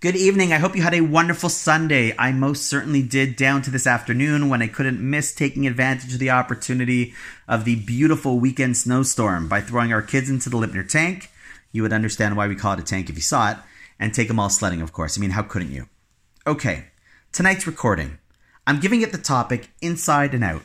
Good evening. I hope you had a wonderful Sunday. I most certainly did, down to this afternoon when I couldn't miss taking advantage of the opportunity of the beautiful weekend snowstorm by throwing our kids into the Lipner tank. You would understand why we call it a tank if you saw it. And take them all sledding, of course. I mean, how couldn't you? Okay, tonight's recording. I'm giving it the topic Inside and Out.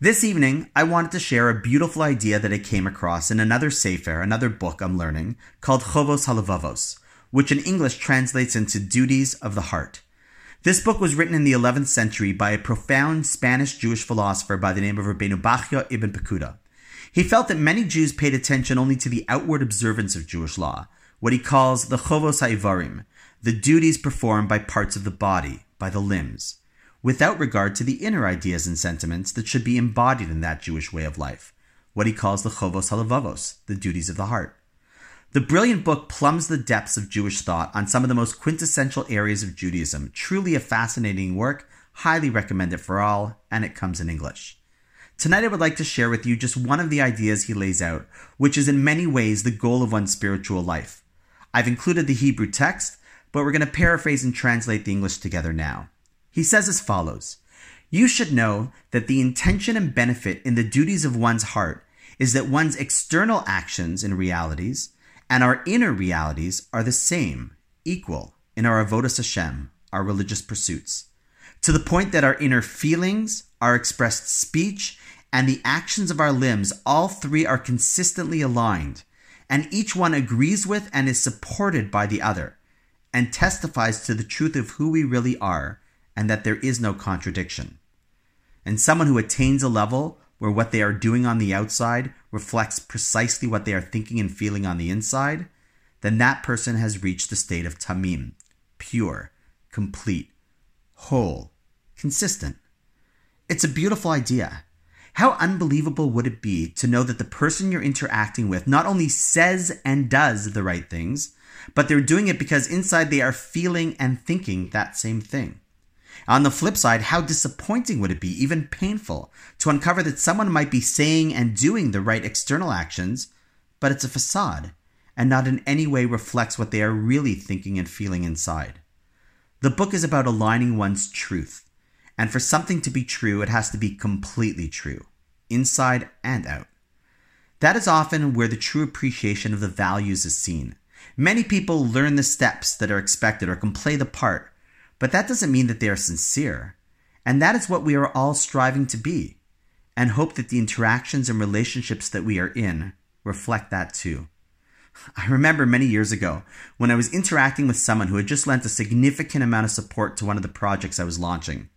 This evening, I wanted to share a beautiful idea that I came across in another sefer, another book I'm learning, called Chovos Halavovos, which in English translates into Duties of the Heart. This book was written in the 11th century by a profound Spanish-Jewish philosopher by the name of Rabbeinu Bachyo ibn Pakuda. He felt that many Jews paid attention only to the outward observance of Jewish law, what he calls the Chovos Ha'ivarim, the duties performed by parts of the body, by the limbs, without regard to the inner ideas and sentiments that should be embodied in that Jewish way of life, what he calls the Chovos Halavovos, the duties of the heart. The brilliant book plumbs the depths of Jewish thought on some of the most quintessential areas of Judaism. Truly a fascinating work, highly recommend it for all, and it comes in English. Tonight I would like to share with you just one of the ideas he lays out, which is in many ways the goal of one's spiritual life. I've included the Hebrew text, but we're going to paraphrase and translate the English together now. He says as follows: "You should know that the intention and benefit in the duties of one's heart is that one's external actions and realities and our inner realities are the same, equal, in our avodas Hashem, our religious pursuits, to the point that our inner feelings, our expressed speech, and the actions of our limbs, all three are consistently aligned, and each one agrees with and is supported by the other, and testifies to the truth of who we really are, and that there is no contradiction. And someone who attains a level where what they are doing on the outside reflects precisely what they are thinking and feeling on the inside, then that person has reached the state of tamim, pure, complete, whole, consistent." It's a beautiful idea. How unbelievable would it be to know that the person you're interacting with not only says and does the right things, but they're doing it because inside they are feeling and thinking that same thing. On the flip side, how disappointing would it be, even painful, to uncover that someone might be saying and doing the right external actions, but it's a facade and not in any way reflects what they are really thinking and feeling inside. The book is about aligning one's truth, and for something to be true, it has to be completely true, inside and out. That is often where the true appreciation of the values is seen. Many people learn the steps that are expected or can play the part, but that doesn't mean that they are sincere. And that is what we are all striving to be, and hope that the interactions and relationships that we are in reflect that too. I remember many years ago when I was interacting with someone who had just lent a significant amount of support to one of the projects I was launching.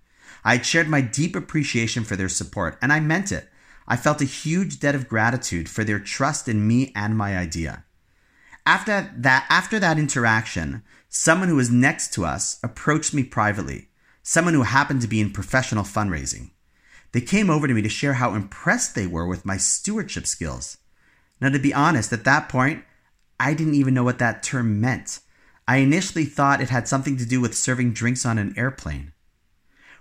I had shared my deep appreciation for their support, and I meant it. I felt a huge debt of gratitude for their trust in me and my idea. After that interaction, someone who was next to us approached me privately, someone who happened to be in professional fundraising. They came over to me to share how impressed they were with my stewardship skills. Now, to be honest, at that point, I didn't even know what that term meant. I initially thought it had something to do with serving drinks on an airplane.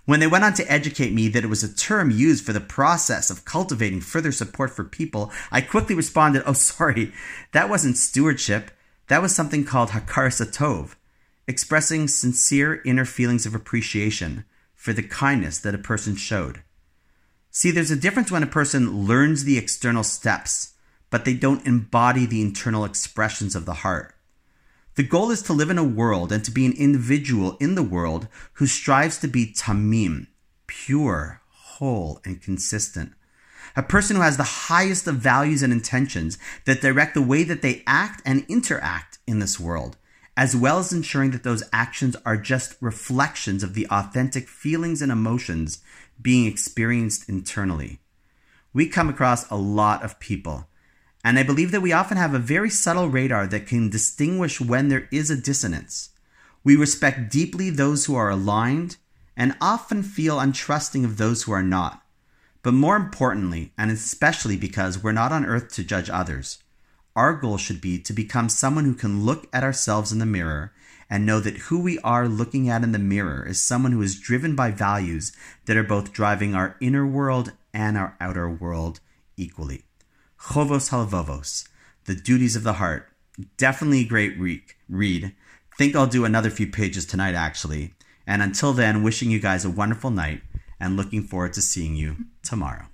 When they went on to educate me that it was a term used for the process of cultivating further support for people, I quickly responded, "Oh, sorry, that wasn't stewardship. That was something called hakarat hatov, expressing sincere inner feelings of appreciation for the kindness that a person showed." See, there's a difference when a person learns the external steps, but they don't embody the internal expressions of the heart. The goal is to live in a world and to be an individual in the world who strives to be tamim, pure, whole, and consistent. A person who has the highest of values and intentions that direct the way that they act and interact in this world, as well as ensuring that those actions are just reflections of the authentic feelings and emotions being experienced internally. We come across a lot of people, and I believe that we often have a very subtle radar that can distinguish when there is a dissonance. We respect deeply those who are aligned and often feel untrusting of those who are not. But more importantly, and especially because we're not on earth to judge others, our goal should be to become someone who can look at ourselves in the mirror and know that who we are looking at in the mirror is someone who is driven by values that are both driving our inner world and our outer world equally. Chovos Halavovos, the duties of the heart. Definitely a great read. think I'll do another few pages tonight, actually. And until then, wishing you guys a wonderful night and looking forward to seeing you tomorrow.